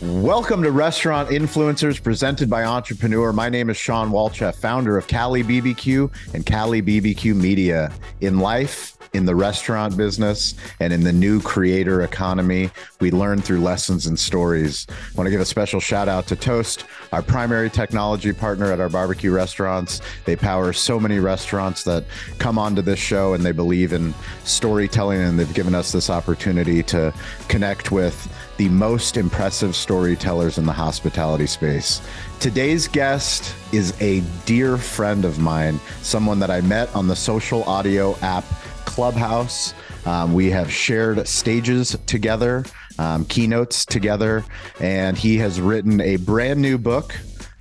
Welcome to Restaurant Influencers, presented by Entrepreneur. My name is Sean Walchef, founder of Cali BBQ and Cali BBQ Media. In life, in the restaurant business, and in the new creator economy, we learn through lessons and stories. I want to give a special shout out to Toast, our primary technology partner at our barbecue restaurants. They power so many restaurants that come onto this show, and they believe in storytelling, and they've given us this opportunity to connect with the most impressive storytellers in the hospitality space. Today's guest is a dear friend of mine, someone that I met on the social audio app Clubhouse. We have shared stages together, keynotes together, and he has written a brand new book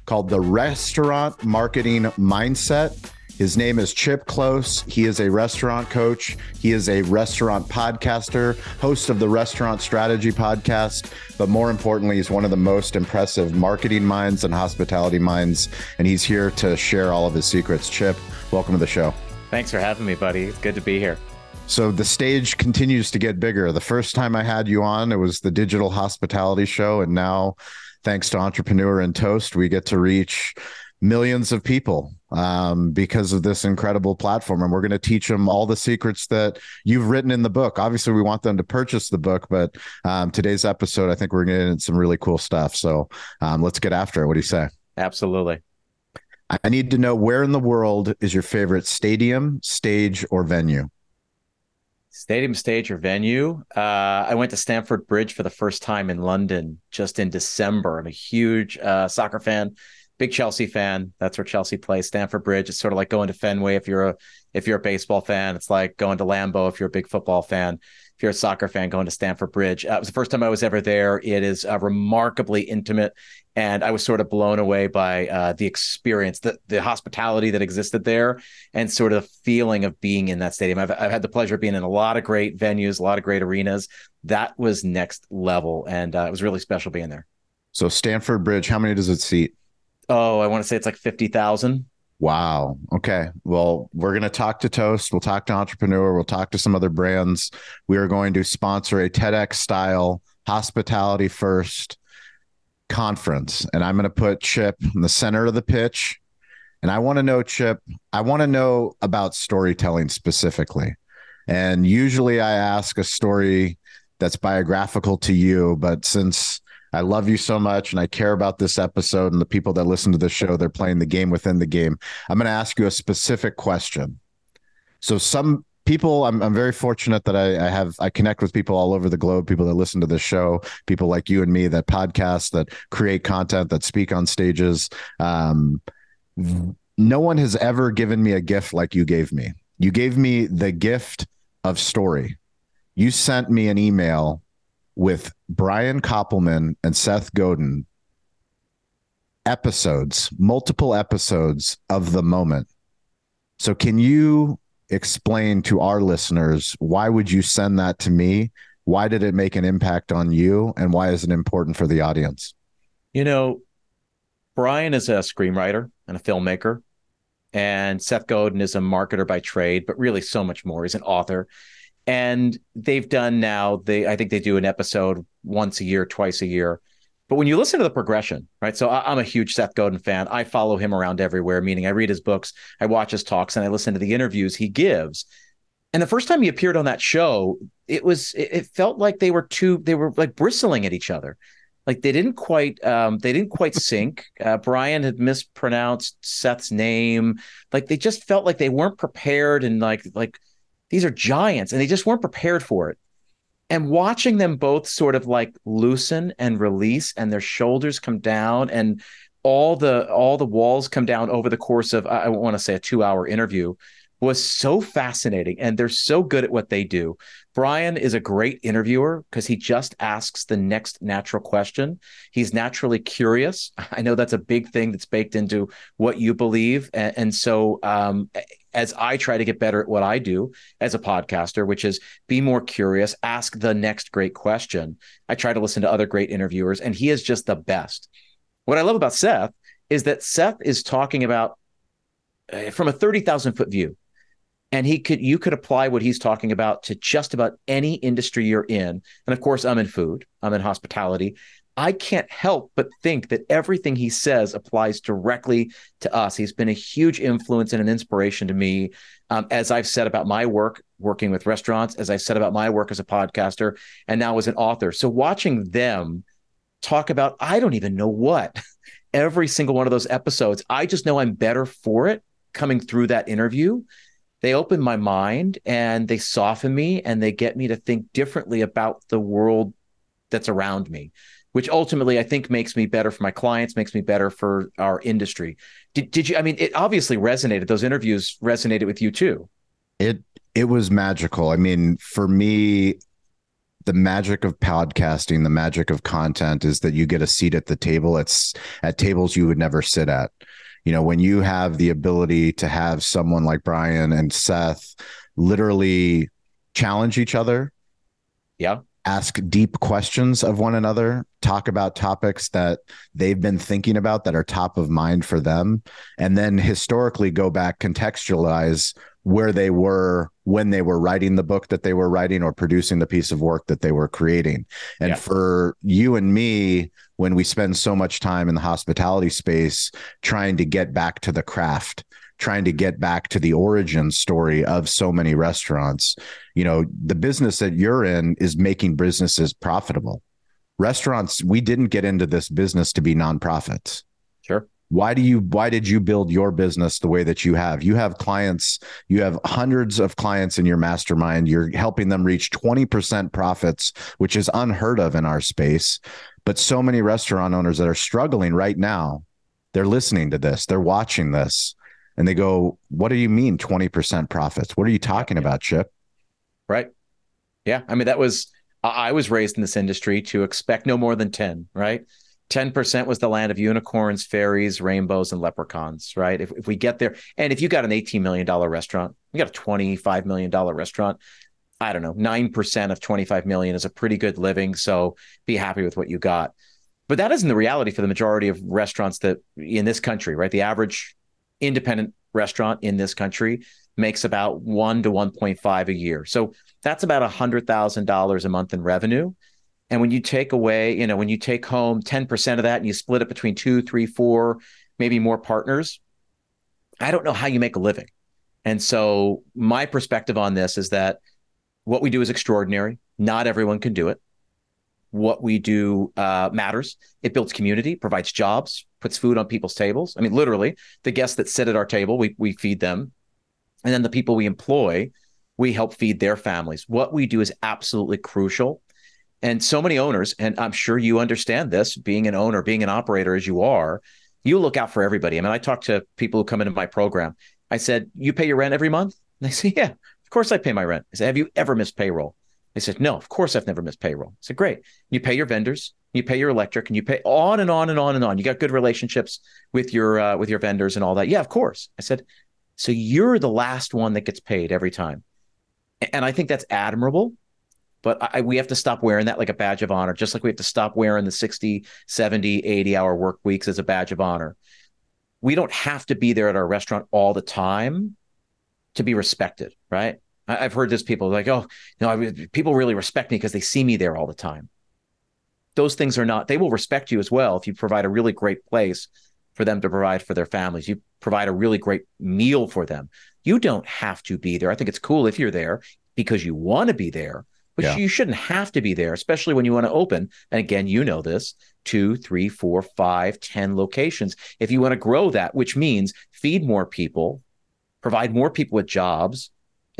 called The Restaurant Marketing Mindset. His name is Chip Klose. He is a restaurant coach. He is a restaurant podcaster, host of the Restaurant Strategy podcast. But more importantly, he's one of the most impressive marketing minds and hospitality minds. And he's here to share all of his secrets. Chip, welcome to the show. Thanks for having me, buddy. It's good to be here. So the stage continues to get bigger. The first time I had you on, it was the Digital Hospitality Show. And now, thanks to Entrepreneur and Toast, we get to reach millions of people because of this incredible platform. And we're going to teach them all the secrets that you've written in the book. Obviously, we want them to purchase the book, but today's episode, I think we're going to get some really cool stuff. So let's get after it. What do you say? Absolutely. I need to know, where in the world is your favorite stadium, stage, or venue? Stadium, stage, or venue? I went to Stamford Bridge for the first time in London just in December. I'm a huge soccer fan. Big Chelsea fan. That's where Chelsea plays. Stamford Bridge. It's sort of like going to Fenway if you're a baseball fan. It's like going to Lambeau if you're a big football fan. If you're a soccer fan, going to Stamford Bridge. It was the first time I was ever there. It is remarkably intimate, and I was sort of blown away by the experience, the hospitality that existed there, and sort of the feeling of being in that stadium. I've had the pleasure of being in a lot of great venues, a lot of great arenas. That was next level, and it was really special being there. So Stamford Bridge, how many does it seat? Oh, I want to say it's like 50,000. Wow. Okay. Well, we're going to talk to Toast. We'll talk to Entrepreneur. We'll talk to some other brands. We are going to sponsor a TEDx style hospitality first conference. And I'm going to put Chip in the center of the pitch. And I want to know, Chip, I want to know about storytelling specifically. And usually I ask a story that's biographical to you, but since I love you so much and I care about this episode and the people that listen to the show, they're playing the game within the game. I'm going to ask you a specific question. So some people, I'm very fortunate that I connect with people all over the globe, people that listen to the show, people like you and me that podcast, that create content, that speak on stages. No one has ever given me a gift like you gave me. You gave me the gift of story. You sent me an email with Brian Koppelman and Seth Godin, multiple episodes of The Moment. So can you explain to our listeners, why would you send that to me? Why did it make an impact on you? And why is it important for the audience? You know, Brian is a screenwriter and a filmmaker, and Seth Godin is a marketer by trade, but really so much more. He's an author. And they've done now, I think they do an episode once a year, twice a year. But when you listen to the progression, right? So I'm a huge Seth Godin fan. I follow him around everywhere, meaning I read his books, I watch his talks, and I listen to the interviews he gives. And the first time he appeared on that show, it felt like they were like bristling at each other. Like they didn't quite sync. Brian had mispronounced Seth's name. Like they just felt like they weren't prepared, and like, these are giants, and they just weren't prepared for it. And watching them both sort of like loosen and release, and their shoulders come down, and all the walls come down over the course of, I want to say, a 2-hour interview, was so fascinating. And they're so good at what they do. Brian is a great interviewer because he just asks the next natural question. He's naturally curious. I know that's a big thing that's baked into what you believe. And so as I try to get better at what I do as a podcaster, which is be more curious, ask the next great question, I try to listen to other great interviewers, and he is just the best. What I love about Seth is that Seth is talking about from a 30,000-foot view. And you could apply what he's talking about to just about any industry you're in. And of course, I'm in food, I'm in hospitality, I can't help but think that everything he says applies directly to us. He's been a huge influence and an inspiration to me, as I've said about my work working with restaurants, as I said about my work as a podcaster, and now as an author. So watching them talk about, I don't even know what, every single one of those episodes, I just know I'm better for it coming through that interview. They open my mind and they soften me and they get me to think differently about the world that's around me, which ultimately I think makes me better for my clients, makes me better for our industry. Did you, I mean, it obviously resonated. Those interviews resonated with you too. It was magical. I mean, for me, the magic of podcasting, the magic of content is that you get a seat at the table. It's at tables you would never sit at. You know, when you have the ability to have someone like Brian and Seth literally challenge each other. Yeah. Ask deep questions of one another, talk about topics that they've been thinking about that are top of mind for them, and then historically go back, contextualize where they were when they were writing the book that they were writing or producing the piece of work that they were creating. And for you and me, when we spend so much time in the hospitality space trying to get back to the craft, trying to get back to the origin story of so many restaurants. You know, the business that you're in is making businesses profitable. Restaurants, we didn't get into this business to be nonprofits. Sure. Why did you build your business the way that you have? You have clients, you have hundreds of clients in your mastermind. You're helping them reach 20% profits, which is unheard of in our space. But so many restaurant owners that are struggling right now, they're listening to this, they're watching this. And they go, what do you mean 20% profits? What are you talking about, Chip? Right. Yeah. I mean, I was raised in this industry to expect no more than 10, right? 10% was the land of unicorns, fairies, rainbows, and leprechauns, right? If we get there, and if you got an $18 million restaurant, you got a $25 million restaurant, I don't know, 9% of 25 million is a pretty good living. So be happy with what you got. But that isn't the reality for the majority of restaurants that in this country, right? The average independent restaurant in this country makes about 1 to 1.5 a year. So that's about $100,000 a month in revenue. And when you take away, you know, when you take home 10% of that and you split it between 2, 3, 4, maybe more partners, I don't know how you make a living. And so my perspective on this is that what we do is extraordinary. Not everyone can do it. What we do matters. It builds community, provides jobs, puts food on people's tables. I mean, literally, the guests that sit at our table, we feed them. And then the people we employ, we help feed their families. What we do is absolutely crucial. And so many owners, and I'm sure you understand this, being an owner, being an operator as you are, you look out for everybody. I mean, I talk to people who come into my program. I said, you pay your rent every month? And they say, yeah, of course I pay my rent. I said, have you ever missed payroll? They said, no, of course I've never missed payroll. I said, great. You pay your vendors, you pay your electric, and you pay on and on and on and on. You got good relationships with your vendors and all that. Yeah, of course. I said, so you're the last one that gets paid every time. And I think that's admirable, but we have to stop wearing that like a badge of honor, just like we have to stop wearing the 60, 70, 80-hour work weeks as a badge of honor. We don't have to be there at our restaurant all the time to be respected, right? I've heard this, people like, oh, no, people really respect me because they see me there all the time. Those things are not, they will respect you as well if you provide a really great place for them to provide for their families. You provide a really great meal for them. You don't have to be there. I think it's cool if you're there because you want to be there, but you shouldn't have to be there, especially when you want to open. And again, you know this, 2, 3, 4, 5, 10 locations. If you want to grow that, which means feed more people, provide more people with jobs,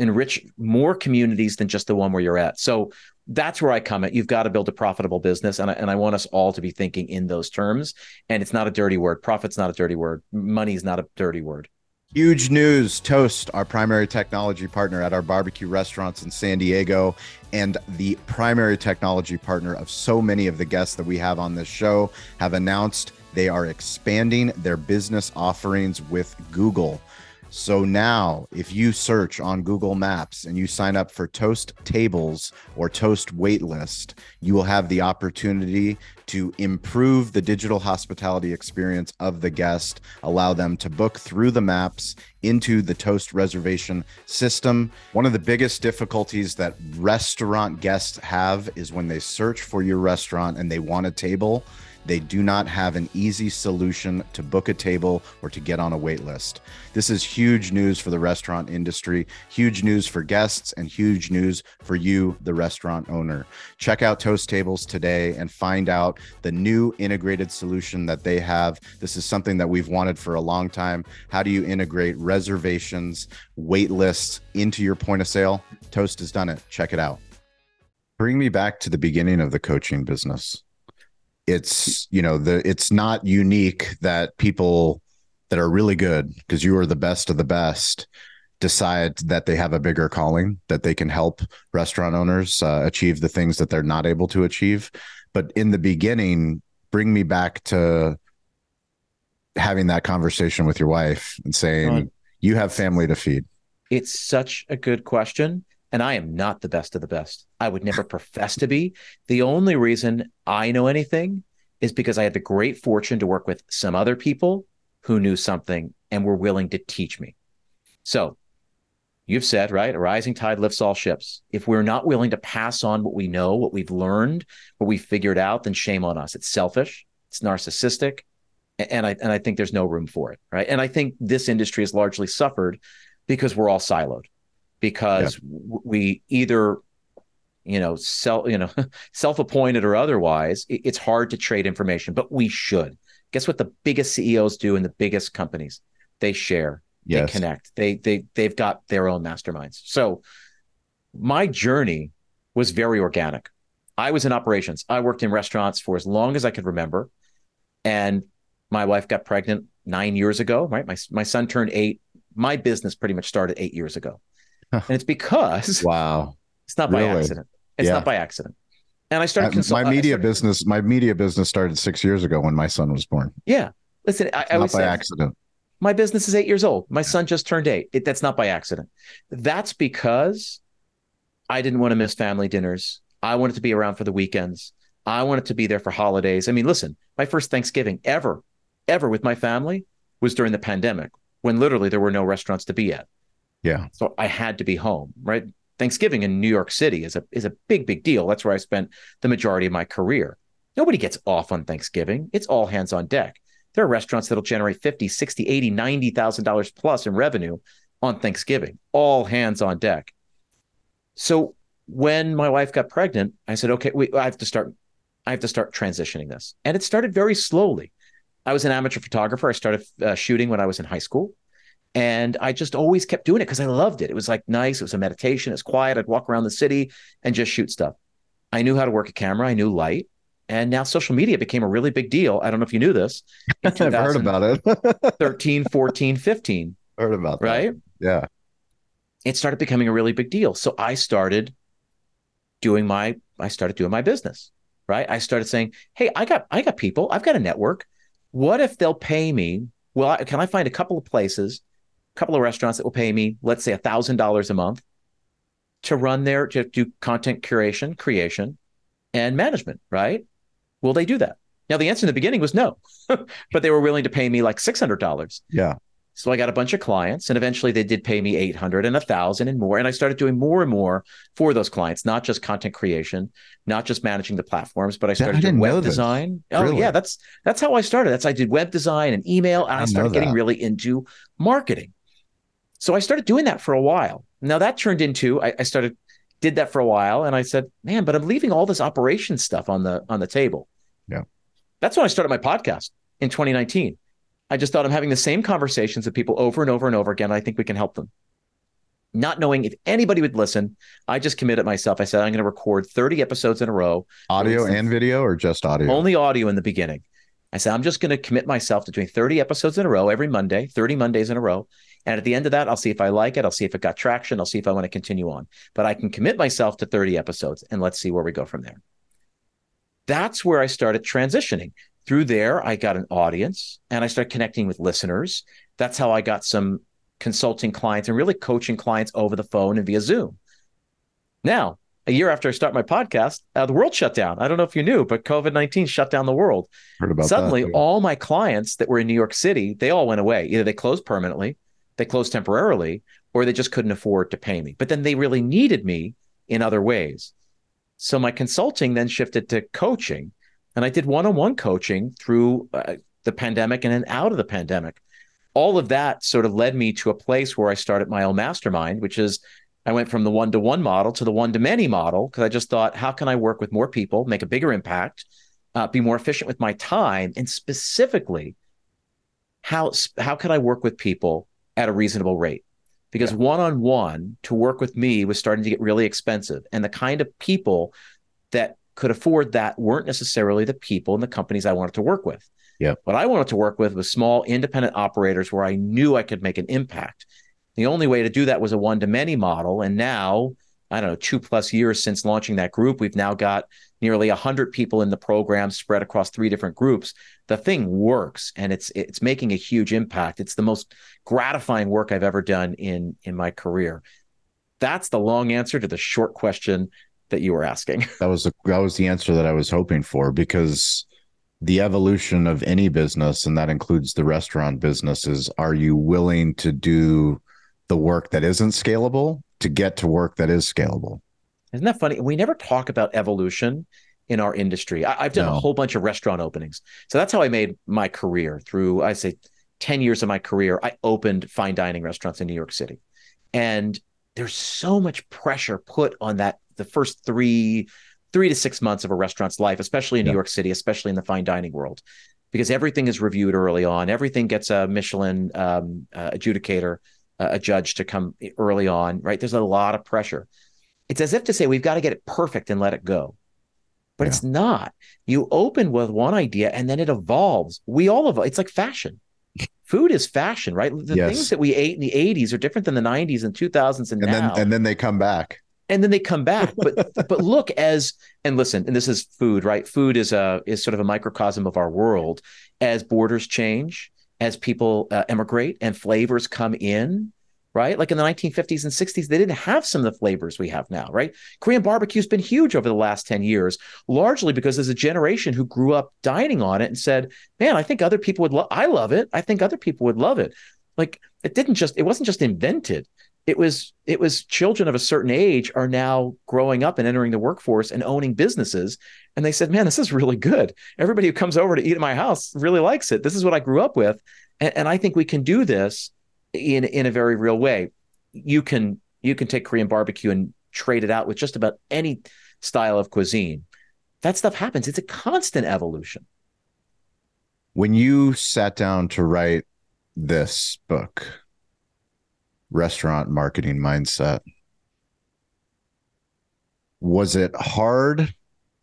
enrich more communities than just the one where you're at. So that's where I come at. You've got to build a profitable business. And I want us all to be thinking in those terms. And it's not a dirty word. Profit's not a dirty word. Money's not a dirty word. Huge news. Toast, our primary technology partner at our barbecue restaurants in San Diego and the primary technology partner of so many of the guests that we have on this show, have announced they are expanding their business offerings with Google. So now if you search on Google Maps and you sign up for Toast Tables or Toast Waitlist, you will have the opportunity to improve the digital hospitality experience of the guest, allow them to book through the maps into the Toast reservation system. One of the biggest difficulties that restaurant guests have is when they search for your restaurant and they want a table, they do not have an easy solution to book a table or to get on a wait list. This is huge news for the restaurant industry, huge news for guests, and huge news for you, the restaurant owner. Check out Toast Tables today and find out the new integrated solution that they have. This is something that we've wanted for a long time. How do you integrate reservations, wait lists into your point of sale? Toast has done it. Check it out. Bring me back to the beginning of the coaching business. It's not unique that people that are really good, because you are the best of the best, decide that they have a bigger calling, that they can help restaurant owners achieve the things that they're not able to achieve. But in the beginning, bring me back to having that conversation with your wife and saying, you have family to feed. It's such a good question. And I am not the best of the best. I would never profess to be. The only reason I know anything is because I had the great fortune to work with some other people who knew something and were willing to teach me. So you've said, right, a rising tide lifts all ships. If we're not willing to pass on what we know, what we've learned, what we figured out, then shame on us. It's selfish. It's narcissistic. And I think there's no room for it, right? And I think this industry has largely suffered because we're all siloed. Because we either, self-appointed or otherwise, it's hard to trade information, but we should. Guess what the biggest CEOs do in the biggest companies? They share, they connect, they've got their own masterminds. So my journey was very organic. I was in operations. I worked in restaurants for as long as I could remember. And my wife got pregnant 9 years ago, right? My son turned 8. My business pretty much started 8 years ago. And it's because it's not by accident. It's not by accident. And I started my media business started 6 years ago when my son was born. Yeah. Listen, I always say accident. My business is 8 years old. My son just turned 8. That's not by accident. That's because I didn't want to miss family dinners. I wanted to be around for the weekends. I wanted to be there for holidays. I mean, listen, my first Thanksgiving ever with my family was during the pandemic, when literally there were no restaurants to be at. Yeah. So I had to be home, right? Thanksgiving in New York City is a big deal. That's where I spent the majority of my career. Nobody gets off on Thanksgiving. It's all hands on deck. There are restaurants that'll generate $50,000, $60,000, $80,000, $90,000 plus in revenue on Thanksgiving, all hands on deck. So when my wife got pregnant, I said, okay, I have to start transitioning this. And it started very slowly. I was an amateur photographer. I started shooting when I was in high school. And I just always kept doing it because I loved it. It was like nice. It was a meditation. It's quiet. I'd walk around the city and just shoot stuff. I knew how to work a camera. I knew light. And now social media became a really big deal. I don't know if you knew this. I've heard about it. 13, 14, 15. Heard about that. Right? Yeah. It started becoming a really big deal. So I started doing my business, right? I started saying, hey, I got people. I've got a network. What if they'll pay me? Well, can I find a couple of places, couple of restaurants that will pay me, let's say $1,000 a month to run their, to do content curation, creation, and management, right? Will they do that? Now, the answer in the beginning was no, but they were willing to pay me like $600. Yeah. So I got a bunch of clients, and eventually they did pay me $800 and $1,000 and more. And I started doing more and more for those clients, not just content creation, not just managing the platforms, but I started doing web design. Really? Oh yeah, that's how I started. I did web design and email, and I started getting really into marketing. So I started doing that for a while. Now that turned into, I did that for a while, and I said, man, but I'm leaving all this operations stuff on the table. Yeah. That's when I started my podcast in 2019. I just thought, I'm having the same conversations with people over and over and over again. I think we can help them. Not knowing if anybody would listen, I just committed myself. I said, I'm going to record 30 episodes in a row. Audio and video, or just audio? Only audio in the beginning. I said, I'm just going to commit myself to doing 30 episodes in a row every Monday, 30 Mondays in a row. And at the end of that, I'll see if I like it. I'll see if it got traction. I'll see if I want to continue on. But I can commit myself to 30 episodes, and let's see where we go from there. That's where I started transitioning. Through there, I got an audience, and I started connecting with listeners. That's how I got some consulting clients and really coaching clients over the phone and via Zoom. Now, a year after I start my podcast, the world shut down. I don't know if you knew, but COVID-19 shut down the world. Heard about Suddenly, that, all my clients that were in New York City, they all went away. Either they closed permanently, they closed temporarily, or they just couldn't afford to pay me. But then they really needed me in other ways. So my consulting then shifted to coaching. And I did one-on-one coaching through the pandemic and then out of the pandemic. All of that sort of led me to a place where I started my own mastermind, which is I went from the one-to-one model to the one-to-many model, because I just thought, how can I work with more people, make a bigger impact, be more efficient with my time, and specifically, how can I work with people at a reasonable rate? Because one-on-one to work with me was starting to get really expensive, and the kind of people that could afford that weren't necessarily the people in the companies I wanted to work with. Yeah. What I wanted to work with was small independent operators where I knew I could make an impact. The only way to do that was a one-to-many model. And now, I don't know, 2+ years since launching that group, we've now got nearly 100 people in the program spread across 3 different groups. The thing works, and it's making a huge impact. It's the most gratifying work I've ever done in my career. That's the long answer to the short question that you were asking. That was the answer that I was hoping for, because the evolution of any business, and that includes the restaurant business, is, are you willing to do the work that isn't scalable to get to work that is scalable? Isn't that funny? We never talk about evolution in our industry. I've done a whole bunch of restaurant openings. So that's how I made my career through, I say, 10 years of my career. I opened fine dining restaurants in New York City. And there's so much pressure put on that, the first three to 6 months of a restaurant's life, especially in New York City, especially in the fine dining world, because everything is reviewed early on. Everything gets a Michelin adjudicator, a judge to come early on, right? There's a lot of pressure. It's as if to say, we've got to get it perfect and let it go. But it's not. You open with one idea and then it evolves. We all evolve. It's like fashion. Food is fashion, right? The things that we ate in the 80s are different than the 90s and 2000s and now. And then they come back. And then they come back. But look, and listen, and this is food, right? Food is sort of a microcosm of our world. As borders change, as people emigrate and flavors come in, right? Like in the 1950s and 60s, they didn't have some of the flavors we have now, right? Korean barbecue has been huge over the last 10 years, largely because there's a generation who grew up dining on it and said, man, I think other people would I love it. I think other people would love it. Like it wasn't just invented. It was children of a certain age are now growing up and entering the workforce and owning businesses. And they said, man, this is really good. Everybody who comes over to eat at my house really likes it. This is what I grew up with. And I think we can do this in a very real way. You can take Korean barbecue and trade it out with just about any style of cuisine. That stuff happens. It's a constant evolution. When you sat down to write this book, Restaurant Marketing Mindset, was it hard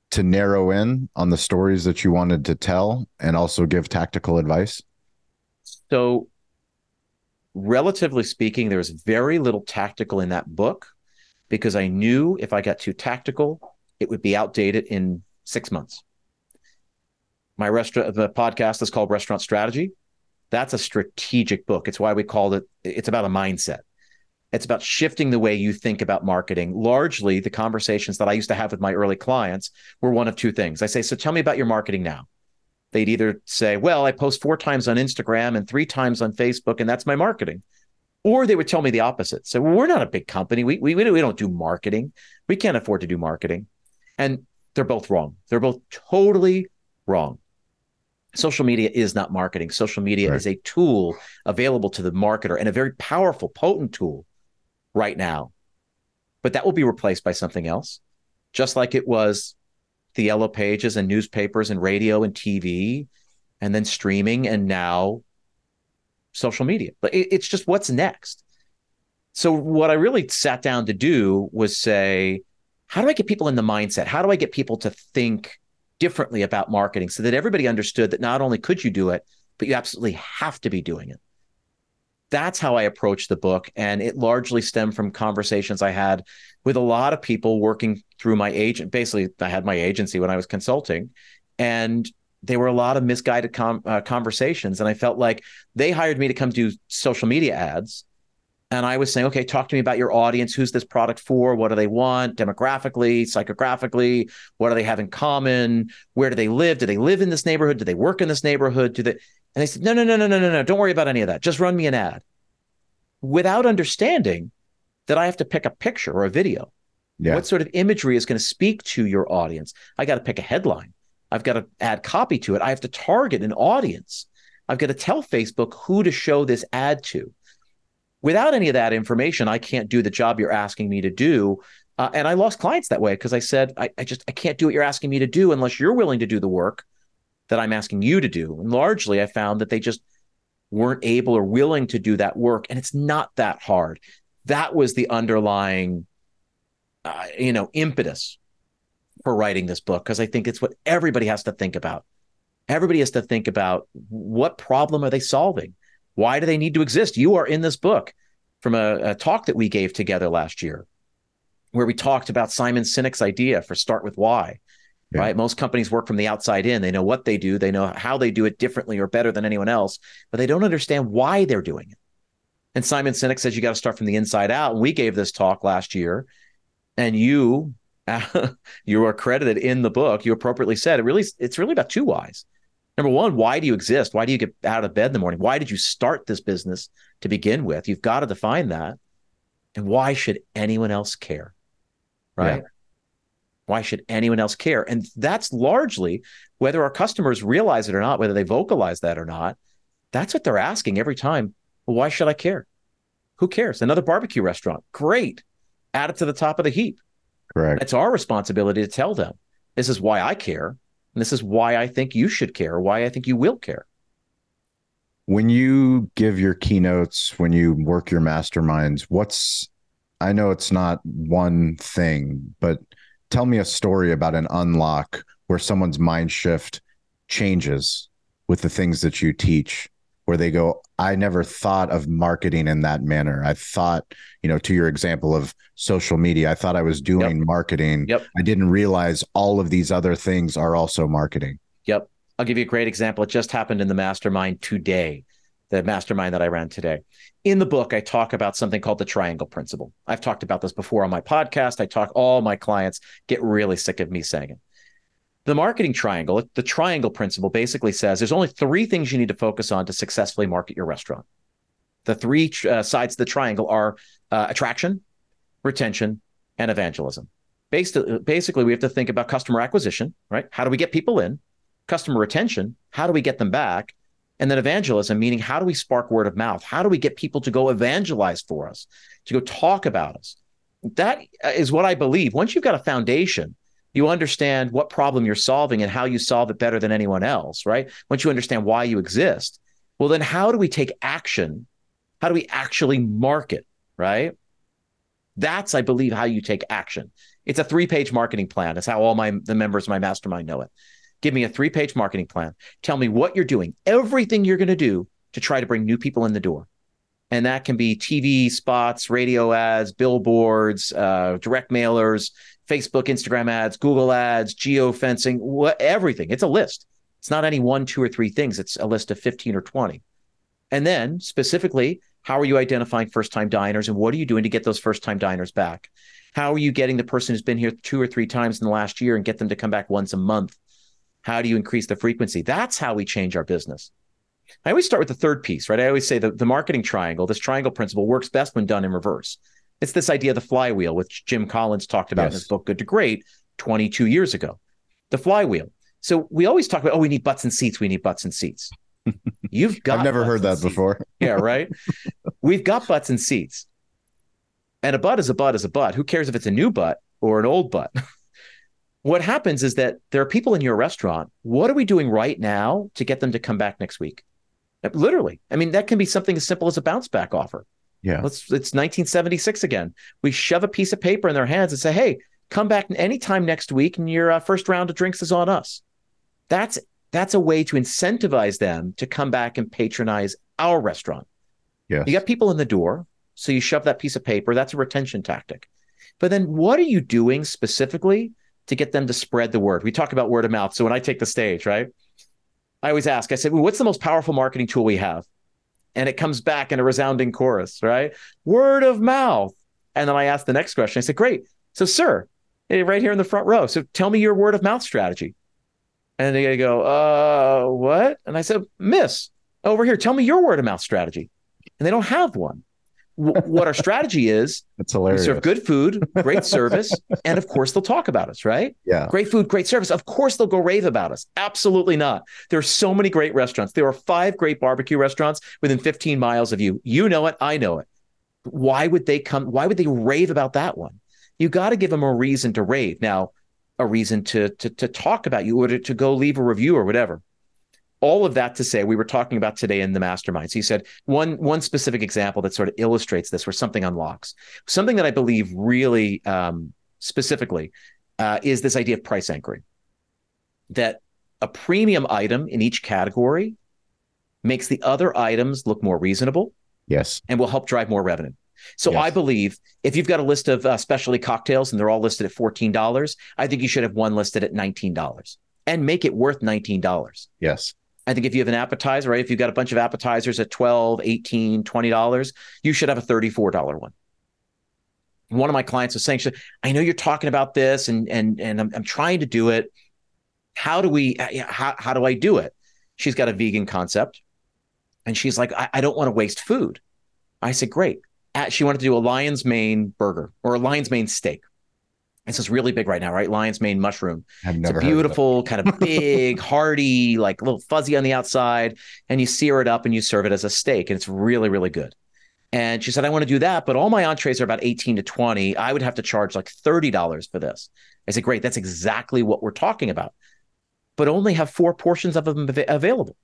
to narrow in on the stories that you wanted to tell and also give tactical advice? So, relatively speaking, there was very little tactical in that book, because I knew if I got too tactical, it would be outdated in 6 months. The podcast is called Restaurant Strategy. That's a strategic book. It's why we called it. It's about a mindset. It's about shifting the way you think about marketing. Largely, the conversations that I used to have with my early clients were one of two things. I say, so tell me about your marketing now. They'd either say, well, I post 4 times on Instagram and 3 times on Facebook, and that's my marketing. Or they would tell me the opposite. So, well, we're not a big company. We don't do marketing. We can't afford to do marketing. And they're both wrong. They're both totally wrong. Social media is not marketing. Social media is a tool available to the marketer, and a very powerful, potent tool right now. But that will be replaced by something else, just like it was the yellow pages and newspapers and radio and TV and then streaming and now social media. But it's just what's next. So what I really sat down to do was say, how do I get people in the mindset? How do I get people to think differently about marketing so that everybody understood that not only could you do it, but you absolutely have to be doing it? That's how I approached the book. And it largely stemmed from conversations I had with a lot of people working through my agent. Basically, I had my agency when I was consulting, and there were a lot of misguided conversations. And I felt like they hired me to come do social media ads, And I was saying, okay, talk to me about your audience. Who's this product for? What do they want? Demographically, psychographically, what do they have in common? Where do they live? Do they live in this neighborhood? Do they work in this neighborhood? And they said, no, don't worry about any of that. Just run me an ad. Without understanding that I have to pick a picture or a video. Yeah. What sort of imagery is going to speak to your audience? I got to pick a headline. I've got to add copy to it. I have to target an audience. I've got to tell Facebook who to show this ad to. Without any of that information, I can't do the job you're asking me to do. And I lost clients that way because I said, I can't do what you're asking me to do unless you're willing to do the work that I'm asking you to do. And largely, I found that they just weren't able or willing to do that work. And it's not that hard. That was the underlying impetus for writing this book, because I think it's what everybody has to think about. Everybody has to think about, what problem are they solving? Why do they need to exist? You are in this book from a talk that we gave together last year, where we talked about Simon Sinek's idea for Start With Why, yeah. Right? Most companies work from the outside in. They know what they do. They know how they do it differently or better than anyone else, but they don't understand why they're doing it. And Simon Sinek says, you got to start from the inside out. And we gave this talk last year. And you are credited in the book. You appropriately said it's really about two whys. Number one, why do you exist? Why do you get out of bed in the morning? Why did you start this business to begin with? You've got to define that. And why should anyone else care? Right? Yeah. Why should anyone else care? And that's largely, whether our customers realize it or not, whether they vocalize that or not, that's what they're asking every time. Well, why should I care? Who cares? Another barbecue restaurant. Great. Add it to the top of the heap. Correct. It's our responsibility to tell them, this is why I care. And this is why I think you should care, why I think you will care. When you give your keynotes, when you work your masterminds, I know it's not one thing, but tell me a story about an unlock where someone's mind shift changes with the things that you teach, where they go, I never thought of marketing in that manner. I thought, to your example of social media, I thought I was doing marketing. Yep. I didn't realize all of these other things are also marketing. Yep. I'll give you a great example. It just happened in the mastermind today, the mastermind that I ran today. In the book, I talk about something called the triangle principle. I've talked about this before on my podcast. All my clients get really sick of me saying it. The marketing triangle, the triangle principle, basically says there's only three things you need to focus on to successfully market your restaurant. The three sides of the triangle are attraction, retention, and evangelism. Basically, we have to think about customer acquisition, right? How do we get people in? Customer retention, how do we get them back? And then evangelism, meaning how do we spark word of mouth? How do we get people to go evangelize for us, to go talk about us? That is what I believe. Once you've got a foundation, you understand what problem you're solving and how you solve it better than anyone else, right? Once you understand why you exist, well, then how do we take action? How do we actually market, right? That's, I believe, how you take action. It's a 3-page marketing plan. It's how all the members of my mastermind know it. Give me a 3-page marketing plan. Tell me what you're doing, everything you're going to do to try to bring new people in the door. And that can be TV spots, radio ads, billboards, direct mailers, Facebook, Instagram ads, Google ads, geofencing, everything. It's a list. It's not any 1, 2, or 3 things. It's a list of 15 or 20. And then specifically, how are you identifying first-time diners, and what are you doing to get those first-time diners back? How are you getting the person who's been here 2 or 3 times in the last year and get them to come back once a month? How do you increase the frequency? That's how we change our business. I always start with the third piece, right? I always say the marketing triangle, this triangle principle, works best when done in reverse. It's this idea of the flywheel, which Jim Collins talked about, yes, in his book, Good to Great, 22 years ago. The flywheel. So we always talk about, we need butts and seats. We need butts and seats. You've got. I've never heard that before. Yeah, right? We've got butts and seats. And a butt is a butt is a butt. Who cares if it's a new butt or an old butt? What happens is that there are people in your restaurant. What are we doing right now to get them to come back next week? Literally. I mean, that can be something as simple as a bounce back offer. Yeah, it's 1976 again. We shove a piece of paper in their hands and say, hey, come back anytime next week and your first round of drinks is on us. That's a way to incentivize them to come back and patronize our restaurant. Yes. You got people in the door, so you shove that piece of paper. That's a retention tactic. But then what are you doing specifically to get them to spread the word? We talk about word of mouth. So when I take the stage, right, I always ask, I said, what's the most powerful marketing tool we have? And it comes back in a resounding chorus, right? Word of mouth. And then I asked the next question. I said, great. So, sir, right here in the front row. So tell me your word of mouth strategy. And they go, what? And I said, miss, over here, tell me your word of mouth strategy. And they don't have one. What our strategy is, that's hilarious. We serve good food, great service, and of course they'll talk about us, right? Yeah. Great food, great service. Of course they'll go rave about us. Absolutely not. There are so many great restaurants. There are 5 great barbecue restaurants within 15 miles of you. You know it. I know it. Why would they come? Why would they rave about that one? You got to give them a reason to rave. Now, a reason to talk about you or to go leave a review or whatever. All of that to say, we were talking about today in the masterminds. He said one specific example that sort of illustrates this, where something unlocks. Something that I believe really specifically is this idea of price anchoring. That a premium item in each category makes the other items look more reasonable. Yes. And will help drive more revenue. So yes. I believe if you've got a list of specialty cocktails and they're all listed at $14, I think you should have one listed at $19 and make it worth $19. Yes. I think if you have an appetizer, right? If you've got a bunch of appetizers at $12, $18, $20, you should have a $34 one. One of my clients was saying, I know you're talking about this and I'm trying to do it. How do I do it? She's got a vegan concept and she's like, I don't want to waste food. I said, great. She wanted to do a lion's mane burger or a lion's mane steak. This is really big right now, right? Lion's mane mushroom. It's a beautiful, kind of big, hearty, like a little fuzzy on the outside. And you sear it up and you serve it as a steak. And it's really, really good. And she said, I want to do that, but all my entrees are about $18 to $20. I would have to charge like $30 for this. I said, great. That's exactly what we're talking about. But only have 4 portions of them available.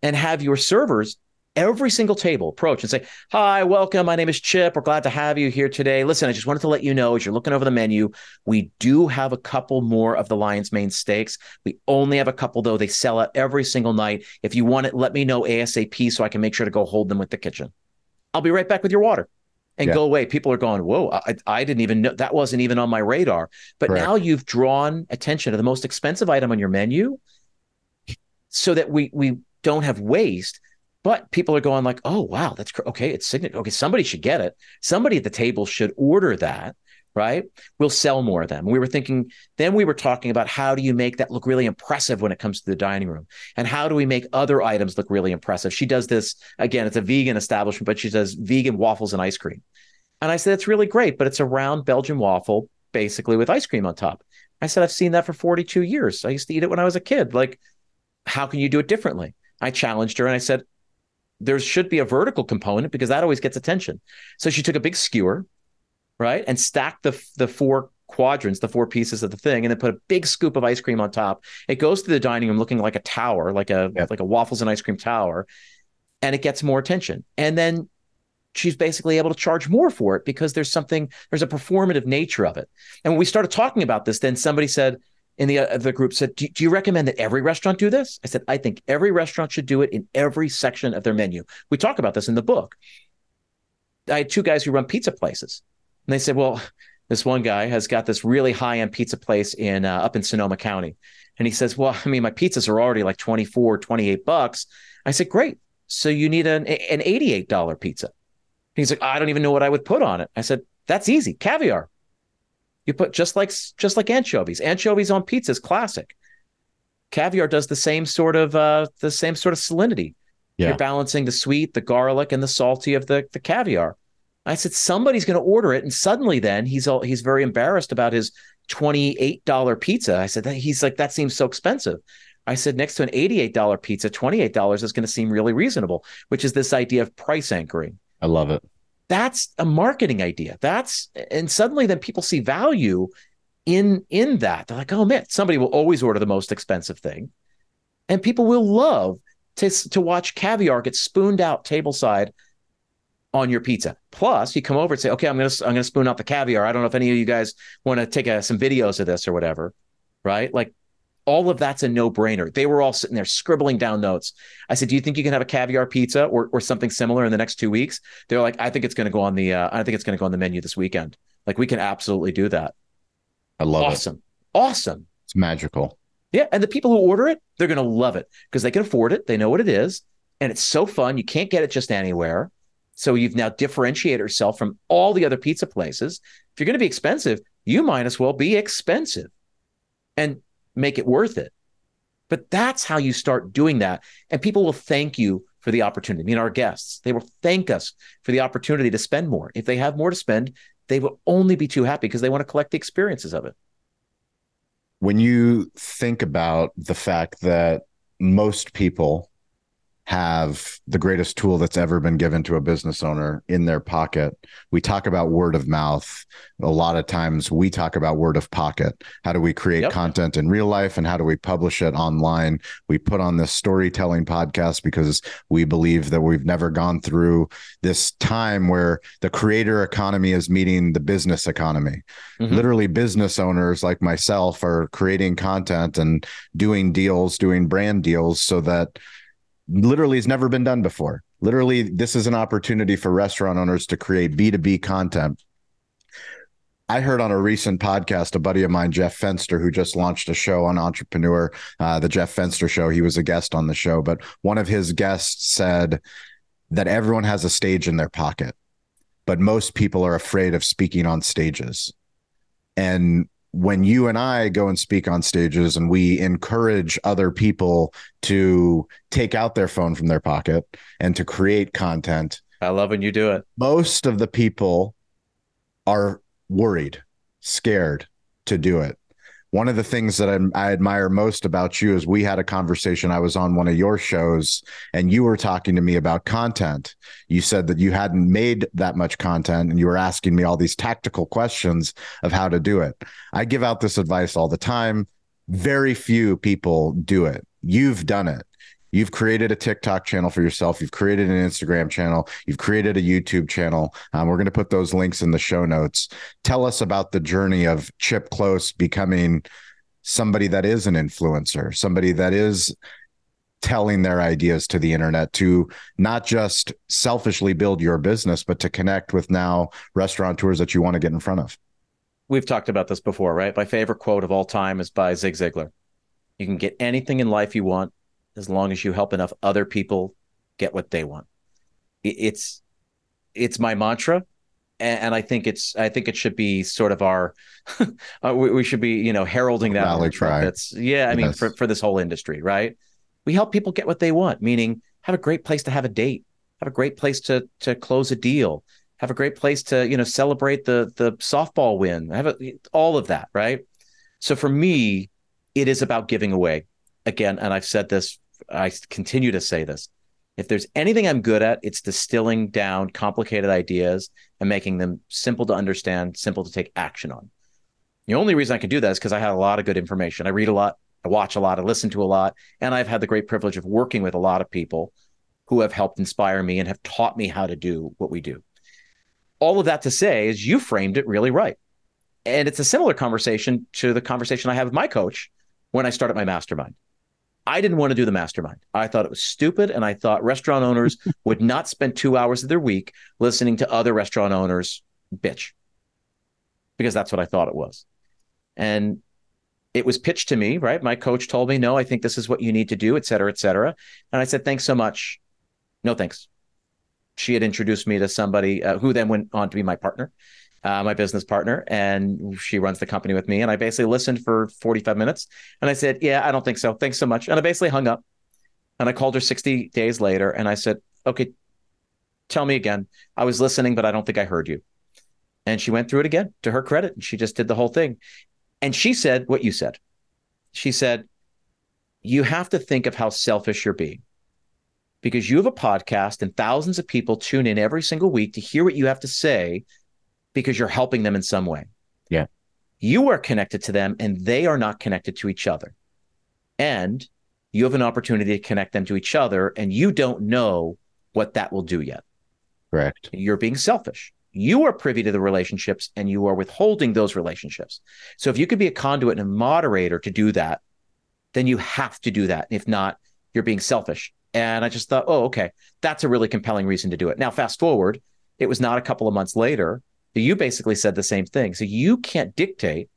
And have your servers every single table approach and say, hi, welcome. My name is Chip. We're glad to have you here today. Listen, I just wanted to let you know, as you're looking over the menu, we do have a couple more of the lion's mane steaks. We only have a couple though. They sell out every single night. If you want it, let me know ASAP so I can make sure to go hold them with the kitchen. I'll be right back with your water and go away. People are going, whoa, I didn't even know. That wasn't even on my radar. But now you've drawn attention to the most expensive item on your menu so that we don't have waste. But people are going like, oh, wow, that's okay. It's signature. Okay, somebody should get it. Somebody at the table should order that, right? We'll sell more of them. We were thinking, then we were talking about how do you make that look really impressive when it comes to the dining room? And how do we make other items look really impressive? She does this, again, it's a vegan establishment, but she does vegan waffles and ice cream. And I said, that's really great, but it's a round Belgian waffle, basically with ice cream on top. I said, I've seen that for 42 years. I used to eat it when I was a kid. Like, how can you do it differently? I challenged her and I said, there should be a vertical component because that always gets attention. So she took a big skewer, right? And stacked the 4 quadrants, the 4 pieces of the thing, and then put a big scoop of ice cream on top. It goes to the dining room looking like a tower, like a waffles and ice cream tower, and it gets more attention. And then she's basically able to charge more for it because there's a performative nature of it. And when we started talking about this, then somebody said, in the group said, do you recommend that every restaurant do this? I said, I think every restaurant should do it in every section of their menu. We talk about this in the book. I had 2 guys who run pizza places. And they said, well, this one guy has got this really high-end pizza place in up in Sonoma County. And he says, well, I mean, my pizzas are already like $24, $28. I said, great. So you need an $88 pizza. And he's like, I don't even know what I would put on it. I said, that's easy. Caviar. You put just like anchovies. Anchovies on pizza is classic. Caviar does the same sort of salinity. Yeah. You're balancing the sweet, the garlic, and the salty of the caviar. I said, somebody's going to order it, and suddenly then he's very embarrassed about his $28 pizza. I said, he's like, that seems so expensive. I said, next to an $88 pizza, $28 is going to seem really reasonable, which is this idea of price anchoring. I love it. That's a marketing idea. And suddenly then people see value in that. They're like, oh man, somebody will always order the most expensive thing. And people will love to watch caviar get spooned out tableside on your pizza. Plus you come over and say, okay, I'm going to spoon out the caviar. I don't know if any of you guys want to take some videos of this or whatever, right? Like all of that's a no-brainer. They were all sitting there scribbling down notes. I said, do you think you can have a caviar pizza or something similar in the next 2 weeks? They're like, I think it's going to go on the menu this weekend. Like we can absolutely do that. I love it. Awesome. It's magical. Yeah. And the people who order it, they're going to love it because they can afford it. They know what it is. and it's so fun. You can't get it just anywhere. So you've now differentiated yourself from all the other pizza places. If you're going to be expensive, you might as well be expensive and make it worth it. But that's how you start doing that. And people will thank you for the opportunity. I mean, our guests, they will thank us for the opportunity to spend more. If they have more to spend, they will only be too happy because they want to collect the experiences of it. When you think about the fact that most people have the greatest tool that's ever been given to a business owner in their pocket. We talk about word of mouth. A lot of times we talk about word of pocket. How do we create content in real life and how do we publish it online? We put on this storytelling podcast because we believe that we've never gone through this time where the creator economy is meeting the business economy. Mm-hmm. Literally business owners like myself are creating content and doing deals, doing brand deals so that literally has never been done before. Literally, this is an opportunity for restaurant owners to create B2B content. I heard on a recent podcast, a buddy of mine, Jeff Fenster, who just launched a show on Entrepreneur, The Jeff Fenster Show. He was a guest on the show, but one of his guests said that everyone has a stage in their pocket, but most people are afraid of speaking on stages. And when you and I go and speak on stages and we encourage other people to take out their phone from their pocket and to create content. I love when you do it. Most of the people are worried, scared to do it. One of the things that I admire most about you is we had a conversation. I was on one of your shows and you were talking to me about content. You said that you hadn't made that much content and you were asking me all these tactical questions of how to do it. I give out this advice all the time. Very few people do it. You've done it. You've created a TikTok channel for yourself. You've created an Instagram channel. You've created a YouTube channel. We're going to put those links in the show notes. Tell us about the journey of Chip Klose becoming somebody that is an influencer, somebody that is telling their ideas to the internet to not just selfishly build your business, but to connect with now restaurateurs that you want to get in front of. We've talked about this before, right? My favorite quote of all time is by Zig Ziglar. You can get anything in life you want, as long as you help enough other people get what they want. It's my mantra, and I think it should be sort of our we should be heralding that. Rally cry. I mean for this whole industry, right? We help people get what they want, meaning have a great place to have a date, have a great place to close a deal, have a great place to celebrate the softball win, all of that, right? So for me, it is about giving away. Again, and I've said this, I continue to say this. If there's anything I'm good at, it's distilling down complicated ideas and making them simple to understand, simple to take action on. The only reason I can do that is because I had a lot of good information. I read a lot, I watch a lot, I listen to a lot, and I've had the great privilege of working with a lot of people who have helped inspire me and have taught me how to do what we do. All of that to say is you framed it really right. And it's a similar conversation to the conversation I have with my coach when I started my mastermind. I didn't want to do the mastermind. I thought it was stupid. And I thought restaurant owners would not spend 2 hours of their week listening to other restaurant owners bitch, because that's what I thought it was. And it was pitched to me, right? My coach told me, no, I think this is what you need to do, et cetera, et cetera. And I said, thanks so much. No, thanks. She had introduced me to somebody who then went on to be my partner, my business partner. And she runs the company with me. And I basically listened for 45 minutes. And I said, yeah, I don't think so. Thanks so much. And I basically hung up and I called her 60 days later. And I said, okay, tell me again. I was listening, but I don't think I heard you. And she went through it again, to her credit. And she just did the whole thing. And she said what you said. She said, you have to think of how selfish you're being, because you have a podcast and thousands of people tune in every single week to hear what you have to say, because you're helping them in some way. Yeah. You are connected to them and they are not connected to each other. And you have an opportunity to connect them to each other and you don't know what that will do yet. Correct. You're being selfish. You are privy to the relationships and you are withholding those relationships. So if you could be a conduit and a moderator to do that, then you have to do that. If not, you're being selfish. And I just thought, oh, okay, that's a really compelling reason to do it. Now, fast forward, it was not a couple of months later. You basically said the same thing. So you can't dictate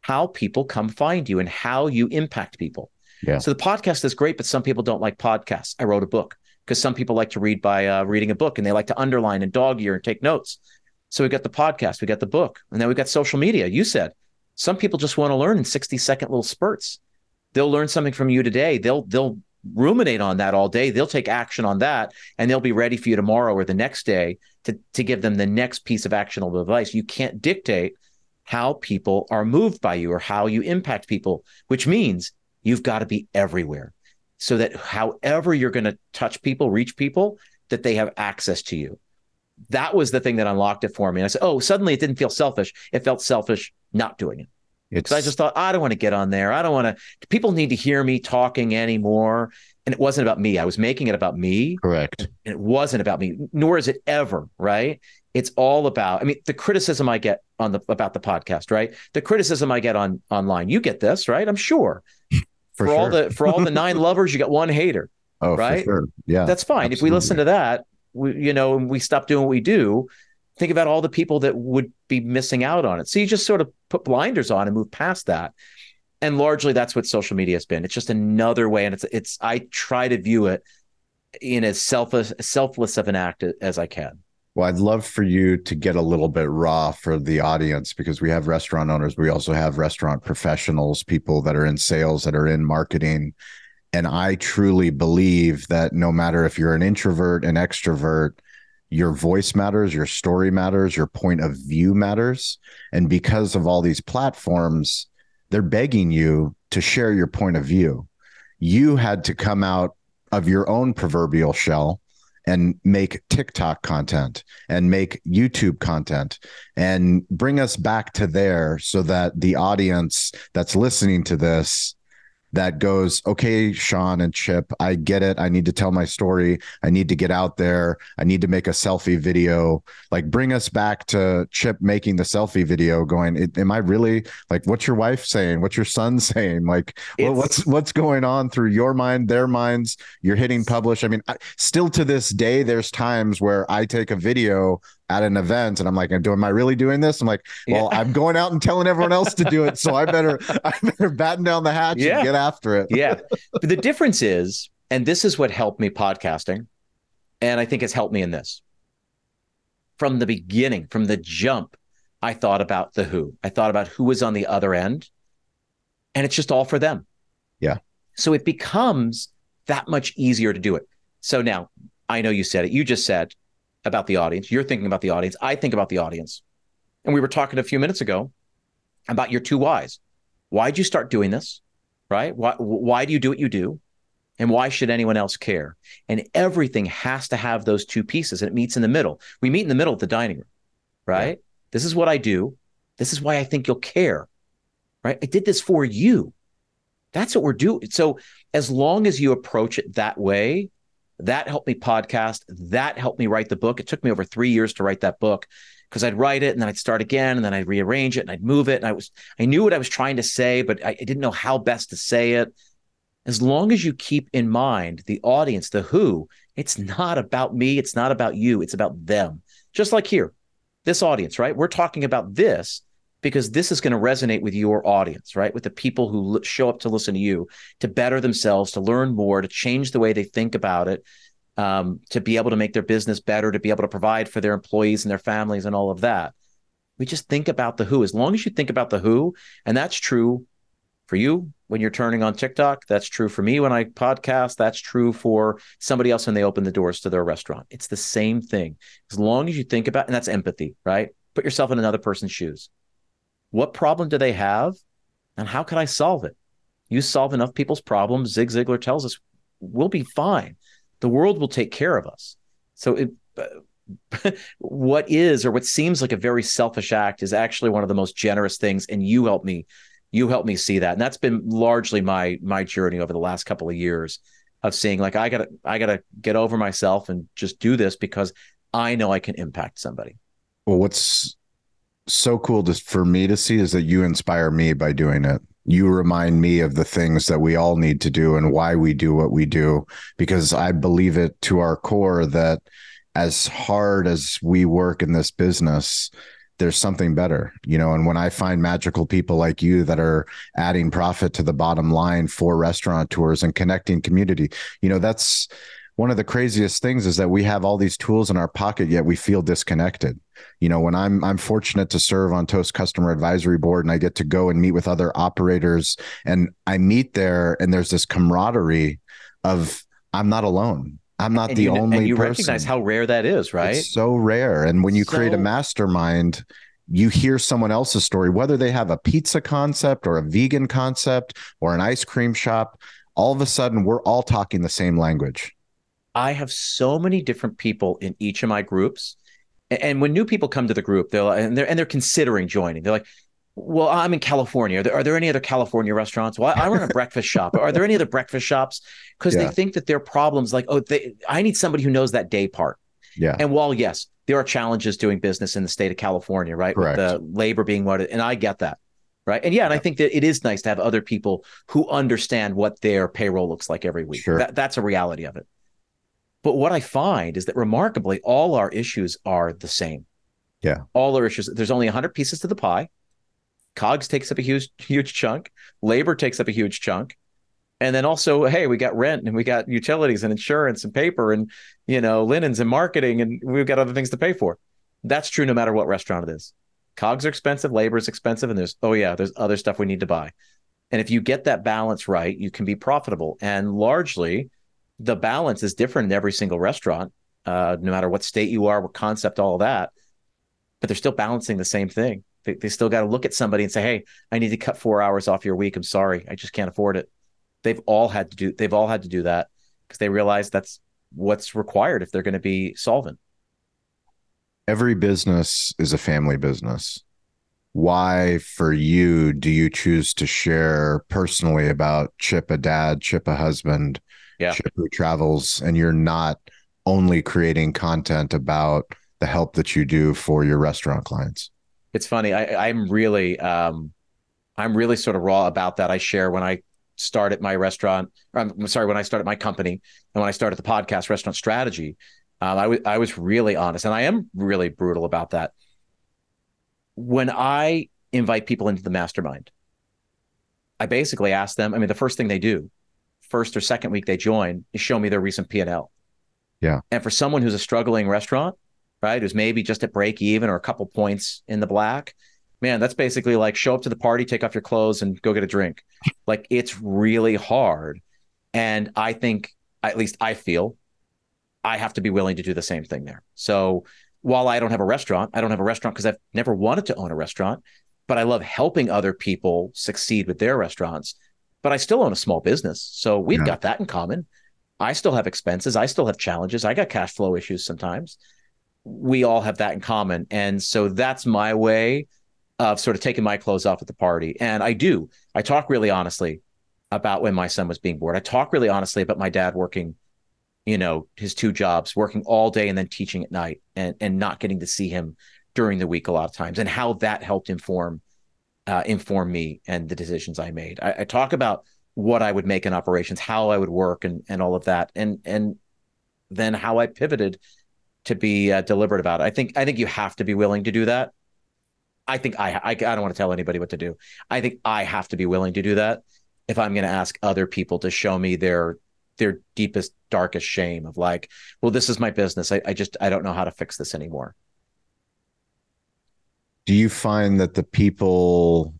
how people come find you and how you impact people. Yeah. So the podcast is great, but some people don't like podcasts. I wrote a book. because some people like to read by reading a book, and they like to underline and dog ear and take notes. So we got the podcast, we got the book, and then we got social media. You said some people just want to learn in 60-second little spurts. They'll learn something from you today. They'll ruminate on that all day. They'll take action on that, and they'll be ready for you tomorrow or the next day to give them the next piece of actionable advice. You can't dictate how people are moved by you or how you impact people, which means you've got to be everywhere so that however you're going to touch people, reach people, that they have access to you. That was the thing that unlocked it for me. And I said, oh, suddenly it didn't feel selfish. It felt selfish not doing it. Because I just thought, I don't want to get on there. I don't want to, people need to hear me talking anymore. And it wasn't about me. I was making it about me. Correct. And it wasn't about me, nor is it ever, right? It's all about, I mean, the criticism I get on about the podcast, right? The criticism I get online, you get this, right? I'm sure. For sure. For all the 9 lovers, you got 1 hater, right? For sure. Yeah. That's fine. Absolutely. If we listen to that, we stop doing what we do. Think about all the people that would be missing out on it. So you just sort of put blinders on and move past that. And largely that's what social media has been. It's just another way. And it's I try to view it in as selfless of an act as I can. Well, I'd love for you to get a little bit raw for the audience, because we have restaurant owners. We also have restaurant professionals, people that are in sales, that are in marketing. And I truly believe that no matter if you're an introvert, an extrovert, your voice matters, your story matters, your point of view matters. And because of all these platforms, they're begging you to share your point of view. You had to come out of your own proverbial shell and make TikTok content and make YouTube content and bring us back to there so that the audience that's listening to this that goes, okay, Sean and Chip, I get it. I need to tell my story. I need to get out there. I need to make a selfie video. Like, bring us back to Chip making the selfie video going, am I really, like, what's your wife saying? What's your son saying? Like, well, what's going on through your mind, their minds? You're hitting publish. I mean, still to this day, there's times where I take a video at an event and I'm like, am I really doing this? I'm like, well, yeah. I'm going out and telling everyone else to do it. So I better batten down the hatch and get after it. Yeah. But the difference is, and this is what helped me podcasting, and I think it's helped me in this. From the beginning, from the jump, I thought about the who. I thought about who was on the other end, and it's just all for them. Yeah. So it becomes that much easier to do it. So now, I know you said it. You just said about the audience. You're thinking about the audience. I think about the audience. And we were talking a few minutes ago about your 2 whys. Why'd you start doing this, right? Why do you do what you do? And why should anyone else care? And everything has to have those 2 pieces, and it meets in the middle. We meet in the middle at the dining room, right? Yeah. This is what I do. This is why I think you'll care, right? I did this for you. That's what we're doing. So as long as you approach it that way, that helped me podcast. That helped me write the book. It took me over 3 years to write that book, because I'd write it and then I'd start again and then I'd rearrange it and I'd move it. And I knew what I was trying to say, but I didn't know how best to say it. As long as you keep in mind the audience, the who, it's not about me. It's not about you. It's about them. Just like here, this audience, right? We're talking about this because this is going to resonate with your audience, right? With the people who show up to listen to you, to better themselves, to learn more, to change the way they think about it, to be able to make their business better, to be able to provide for their employees and their families and all of that. We just think about the who. As long as you think about the who, and that's true for you when you're turning on TikTok, that's true for me when I podcast, that's true for somebody else when they open the doors to their restaurant. It's the same thing. As long as you think about, and that's empathy, right? Put yourself in another person's shoes. What problem do they have, and how can I solve it? You solve enough people's problems, Zig Ziglar tells us, we'll be fine. The world will take care of us. So what seems like a very selfish act is actually one of the most generous things, and you helped me see that. And that's been largely my journey over the last couple of years of seeing, like, I gotta get over myself and just do this because I know I can impact somebody. Well, what's so cool for me to see is that you inspire me by doing it. You remind me of the things that we all need to do and why we do what we do, because I believe it to our core that as hard as we work in this business, there's something better, and when I find magical people like you that are adding profit to the bottom line for restaurateurs and connecting community, that's one of the craziest things is that we have all these tools in our pocket, yet we feel disconnected. You know, when I'm fortunate to serve on Toast Customer Advisory Board, and I get to go and meet with other operators, and I meet there, and there's this camaraderie of I'm not alone. I'm not the only person. And you recognize how rare that is, right? It's so rare. And when you create a mastermind, you hear someone else's story, whether they have a pizza concept or a vegan concept or an ice cream shop, all of a sudden we're all talking the same language. I have so many different people in each of my groups. And when new people come to the group, they're considering joining. They're like, well, I'm in California. Are there any other California restaurants? Well, I run a breakfast shop. Are there any other breakfast shops? Because they think that their problem's like, I need somebody who knows that day part. Yeah. And while, yes, there are challenges doing business in the state of California, right? Correct. With the labor being what, and I get that. Right. And I think that it is nice to have other people who understand what their payroll looks like every week. Sure. That's a reality of it. But what I find is that remarkably, all our issues are the same. Yeah. All our issues. There's only 100 pieces to the pie. COGS takes up a huge chunk. Labor takes up a huge chunk. And then also, hey, we got rent and we got utilities and insurance and paper and, linens and marketing, and we've got other things to pay for. That's true no matter what restaurant it is. COGS are expensive, labor is expensive, and there's other stuff we need to buy. And if you get that balance right, you can be profitable. And largely, the balance is different in every single restaurant, no matter what state you are, what concept, all of that. But they're still balancing the same thing. They still got to look at somebody and say, hey, I need to cut 4 hours off your week. I'm sorry, I just can't afford it. They've all had to do that because they realize that's what's required if they're going to be solvent. Every business is a family business. Why, for you, do you choose to share personally about Chip, a dad, Chip, a husband, Chip who travels, and you're not only creating content about the help that you do for your restaurant clients? It's funny. I'm really sort of raw about that. I share when I started my restaurant, or when I started my company and when I started the podcast Restaurant Strategy, I was really honest, and I am really brutal about that. When I invite people into the mastermind, I basically ask them, the first thing they do, first or second week they join, is show me their recent P&L. Yeah. And for someone who's a struggling restaurant, right, who's maybe just at break even or a couple points in the black, man, that's basically like show up to the party, take off your clothes and go get a drink. Like, it's really hard. And I think, at least I feel, I have to be willing to do the same thing there. So while I don't have a restaurant because I've never wanted to own a restaurant, but I love helping other people succeed with their restaurants. But I still own a small business. So we've got that in common. I still have expenses. I still have challenges. I got cash flow issues sometimes. We all have that in common. And so that's my way of sort of taking my clothes off at the party. And I talk really honestly about when my son was being born. I talk really honestly about my dad working, his two jobs, working all day and then teaching at night, and not getting to see him during the week a lot of times, and how that helped inform me and the decisions I made. I talk about what I would make in operations, how I would work and all of that, and then how I pivoted to be deliberate about it. I think you have to be willing to do that. I don't want to tell anybody what to do. I think I have to be willing to do that if I'm going to ask other people to show me their deepest, darkest shame of like, well, this is my business. I don't know how to fix this anymore. Do you find that the people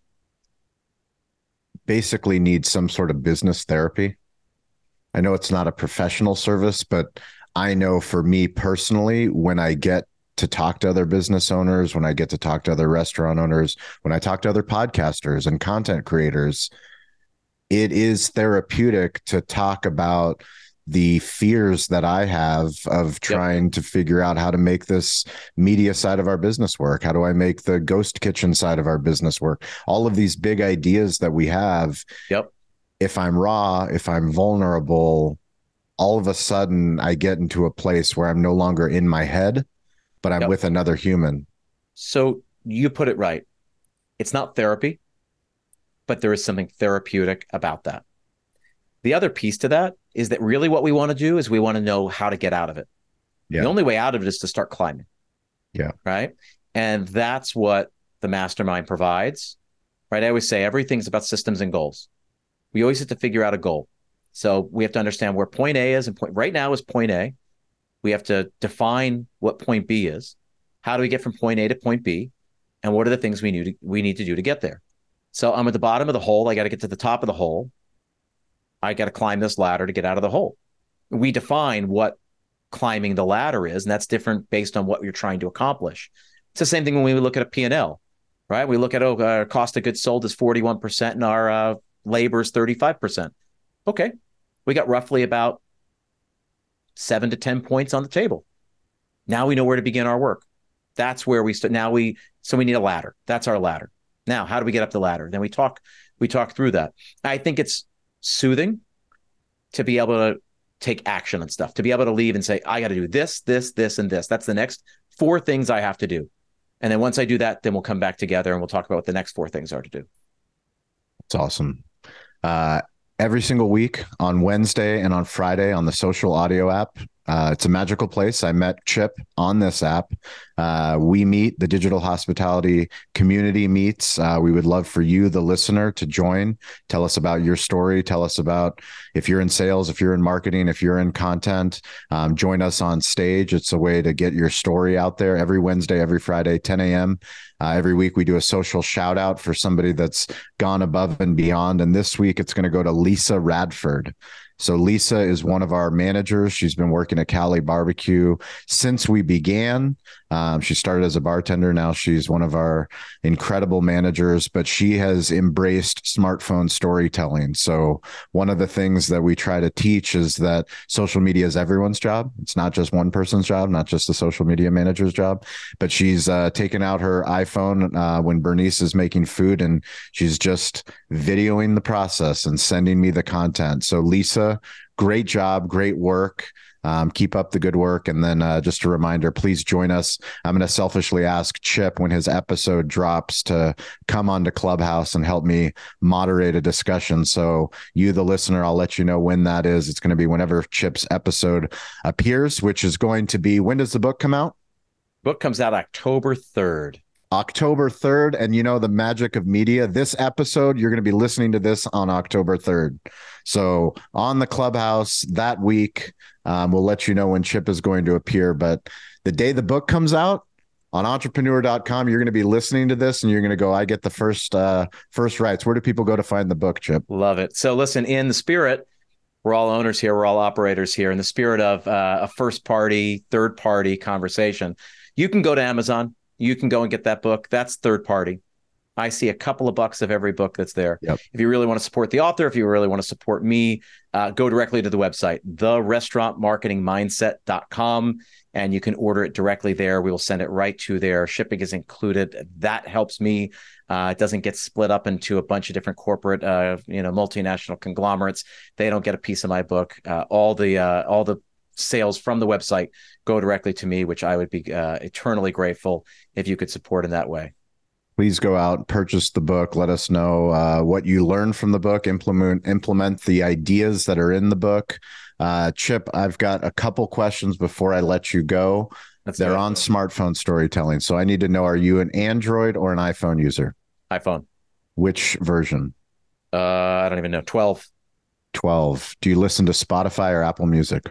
basically need some sort of business therapy? I know it's not a professional service, but I know for me personally, when I get to talk to other business owners, when I get to talk to other restaurant owners, when I talk to other podcasters and content creators, it is therapeutic to talk about the fears that I have of trying to figure out how to make this media side of our business work. How do I make the ghost kitchen side of our business work? All of these big ideas that we have. Yep. If I'm raw, if I'm vulnerable, all of a sudden I get into a place where I'm no longer in my head, but I'm with another human. So you put it right. It's not therapy, but there is something therapeutic about that. The other piece to that is that really what we want to do is we want to know how to get out of it. Yeah. The only way out of it is to start climbing. Yeah. Right. And that's what the mastermind provides. Right. I always say everything's about systems and goals. We always have to figure out a goal. So we have to understand where point A is, and right now is point A. We have to define what point B is. How do we get from point A to point B? And what are the things we need to do to get there? So I'm at the bottom of the hole. I got to get to the top of the hole. I got to climb this ladder to get out of the hole. We define what climbing the ladder is, and that's different based on what you're trying to accomplish. It's the same thing when we look at a P&L, right? We look at, oh, our cost of goods sold is 41% and our labor is 35%. Okay. We got roughly about 7 to 10 points on the table. Now we know where to begin our work. That's where we start. So we need a ladder. That's our ladder. Now, how do we get up the ladder? Then we talk through that. I think it's soothing to be able to take action on stuff, to be able to leave and say, I got to do this, this, this, and this. That's the next 4 things I have to do. And then once I do that, then we'll come back together and we'll talk about what the next 4 things are to do. That's awesome. Every single week on Wednesday and on Friday on the Social Audio app, it's a magical place. I met Chip on this app. We meet, the digital hospitality community meets. We would love for you, the listener, to join. Tell us about your story. Tell us about if you're in sales, if you're in marketing, if you're in content, join us on stage. It's a way to get your story out there every Wednesday, every Friday, 10 a.m. Every week we do a social shout out for somebody that's gone above and beyond. And this week it's going to go to Lisa Radford. So Lisa is one of our managers. She's been working at Cali BBQ since we began. She started as a bartender. Now she's one of our incredible managers, but she has embraced smartphone storytelling. So one of the things that we try to teach is that social media is everyone's job. It's not just one person's job, not just the social media manager's job, but she's taken out her iPhone when Bernice is making food, and she's just videoing the process and sending me the content. So Lisa, great job, great work. Keep up the good work. And then just a reminder, please join us. I'm going to selfishly ask Chip when his episode drops to come onto Clubhouse and help me moderate a discussion. So you, the listener, I'll let you know when that is. It's going to be whenever Chip's episode appears, which is going to be, when does the book come out? Book comes out October 3rd. October 3rd. And you know, the magic of media, this episode, you're going to be listening to this on October 3rd. So on the Clubhouse that week, we'll let you know when Chip is going to appear. But the day the book comes out on entrepreneur.com, you're going to be listening to this and you're going to go, I get the first rights. Where do people go to find the book, Chip? Love it. So listen, in the spirit, we're all owners here. We're all operators here. In the spirit of a first party, third party conversation, you can go to Amazon. You can go and get that book. That's third party. I see a couple of bucks of every book that's there. Yep. If you really want to support the author, if you really want to support me, go directly to the website, therestaurantmarketingmindset.com, and you can order it directly there. We will send it right to there. Shipping is included. That helps me. It doesn't get split up into a bunch of different corporate, multinational conglomerates. They don't get a piece of my book. All the sales from the website go directly to me, which I would be eternally grateful if you could support in that way. Please go out and purchase the book. Let us know what you learned from the book. Implement the ideas that are in the book. Chip, I've got a couple questions before I let you go. They're on smartphone storytelling. So I need to know, are you an Android or an iPhone user? iPhone. Which version? I don't even know. 12. 12. Do you listen to Spotify or Apple Music?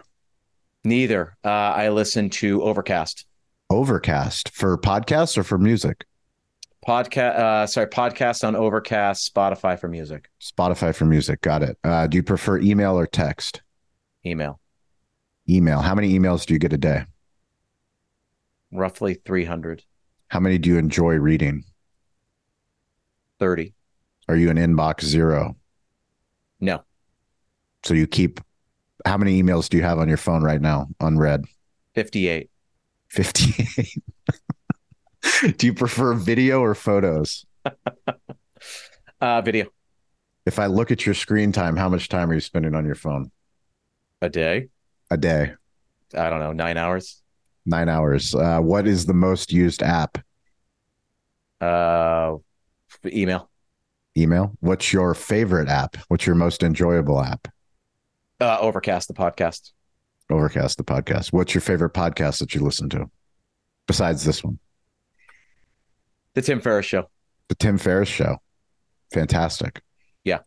Neither. I listen to Overcast. Overcast for podcasts or for music? Podcast on Overcast, Spotify for music. Spotify for music. Got it. Do you prefer email or text? Email. Email. How many emails do you get a day? Roughly 300. How many do you enjoy reading? 30. Are you an inbox zero? No. So you keep... How many emails do you have on your phone right now unread? 58. 58. Do you prefer video or photos? Video. If I look at your screen time, how much time are you spending on your phone? A day. A day. I don't know. 9 hours. 9 hours. What is the most used app? Email. Email. What's your favorite app? What's your most enjoyable app? Overcast, the podcast. Overcast, the podcast. What's your favorite podcast that you listen to besides this one? The Tim Ferriss Show. The Tim Ferriss Show. Fantastic. Yeah.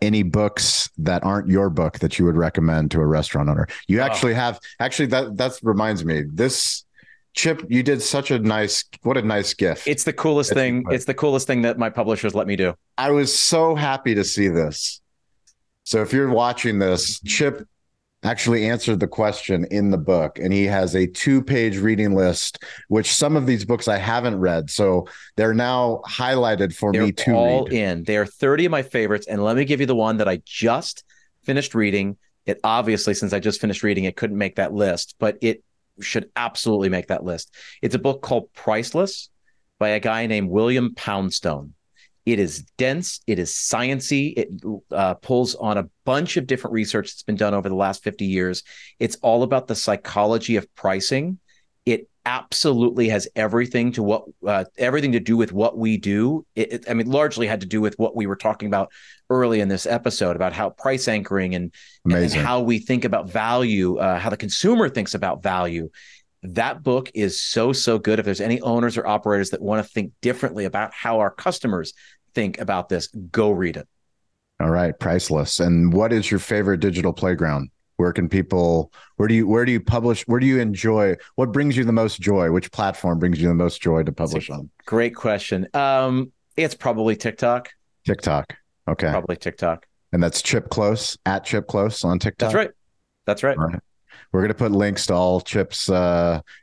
Any books that aren't your book that you would recommend to a restaurant owner? You actually have that reminds me, this Chip, you did such a nice, what a nice gift. It's the coolest thing. It's the coolest thing that my publishers let me do. I was so happy to see this. So if you're watching this, Chip actually answered the question in the book, and he has a 2-page reading list, which some of these books I haven't read. So they're now highlighted for me to read. They're all in. They are 30 of my favorites. And let me give you the one that I just finished reading. It obviously, since I just finished reading, it couldn't make that list, but it should absolutely make that list. It's a book called Priceless by a guy named William Poundstone. It is dense. It is science-y. It pulls on a bunch of different research that's been done over the last 50 years. It's all about the psychology of pricing. It absolutely has everything to do with what we do. It largely had to do with what we were talking about early in this episode about how price anchoring and how we think about value, how the consumer thinks about value. That book is so good. If there's any owners or operators that want to think differently about how our customers think about this, go read it. All right. Priceless. And what is your favorite digital playground? Where can people, where do you publish? Where do you enjoy? What brings you the most joy? Which platform brings you the most joy to publish on? Great question. It's probably TikTok. TikTok. Okay. Probably TikTok. And that's Chip Klose, at Chip Klose on TikTok. That's right. All right. We're going to put links to all Chip's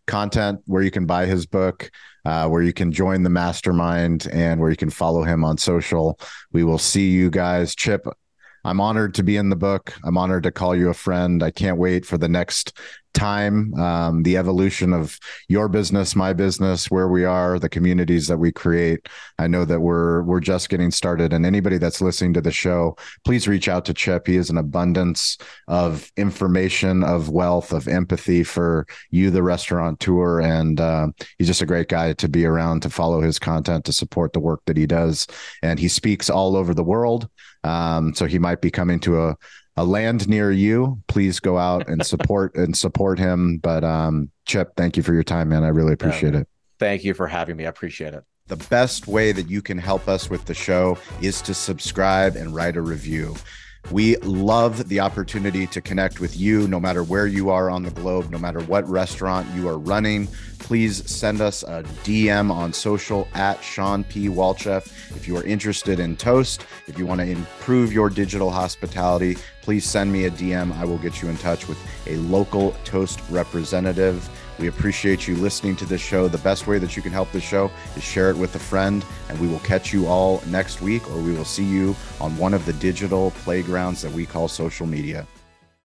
content, where you can buy his book, where you can join the mastermind, and where you can follow him on social. We will see you guys. Chip, I'm honored to be in the book. I'm honored to call you a friend. I can't wait for the next time, the evolution of your business, my business, where we are, the communities that we create. I know that we're just getting started, and anybody that's listening to the show, please reach out to Chip. He is an abundance of information, of wealth, of empathy for you, the restaurateur, and he's just a great guy to be around, to follow his content, to support the work that he does. And he speaks all over the world. So he might be coming to a land near you. Please go out and support him. But Chip, thank you for your time, man. I really appreciate it. Thank you for having me. I appreciate it. The best way that you can help us with the show is to subscribe and write a review. We love the opportunity to connect with you no matter where you are on the globe, no matter what restaurant you are running. Please send us a DM on social at Sean P. Walchef. If you are interested in Toast, if you want to improve your digital hospitality, please send me a DM. I will get you in touch with a local Toast representative. We appreciate you listening to this show. The best way that you can help the show is share it with a friend, and we will catch you all next week, or we will see you on one of the digital playgrounds that we call social media.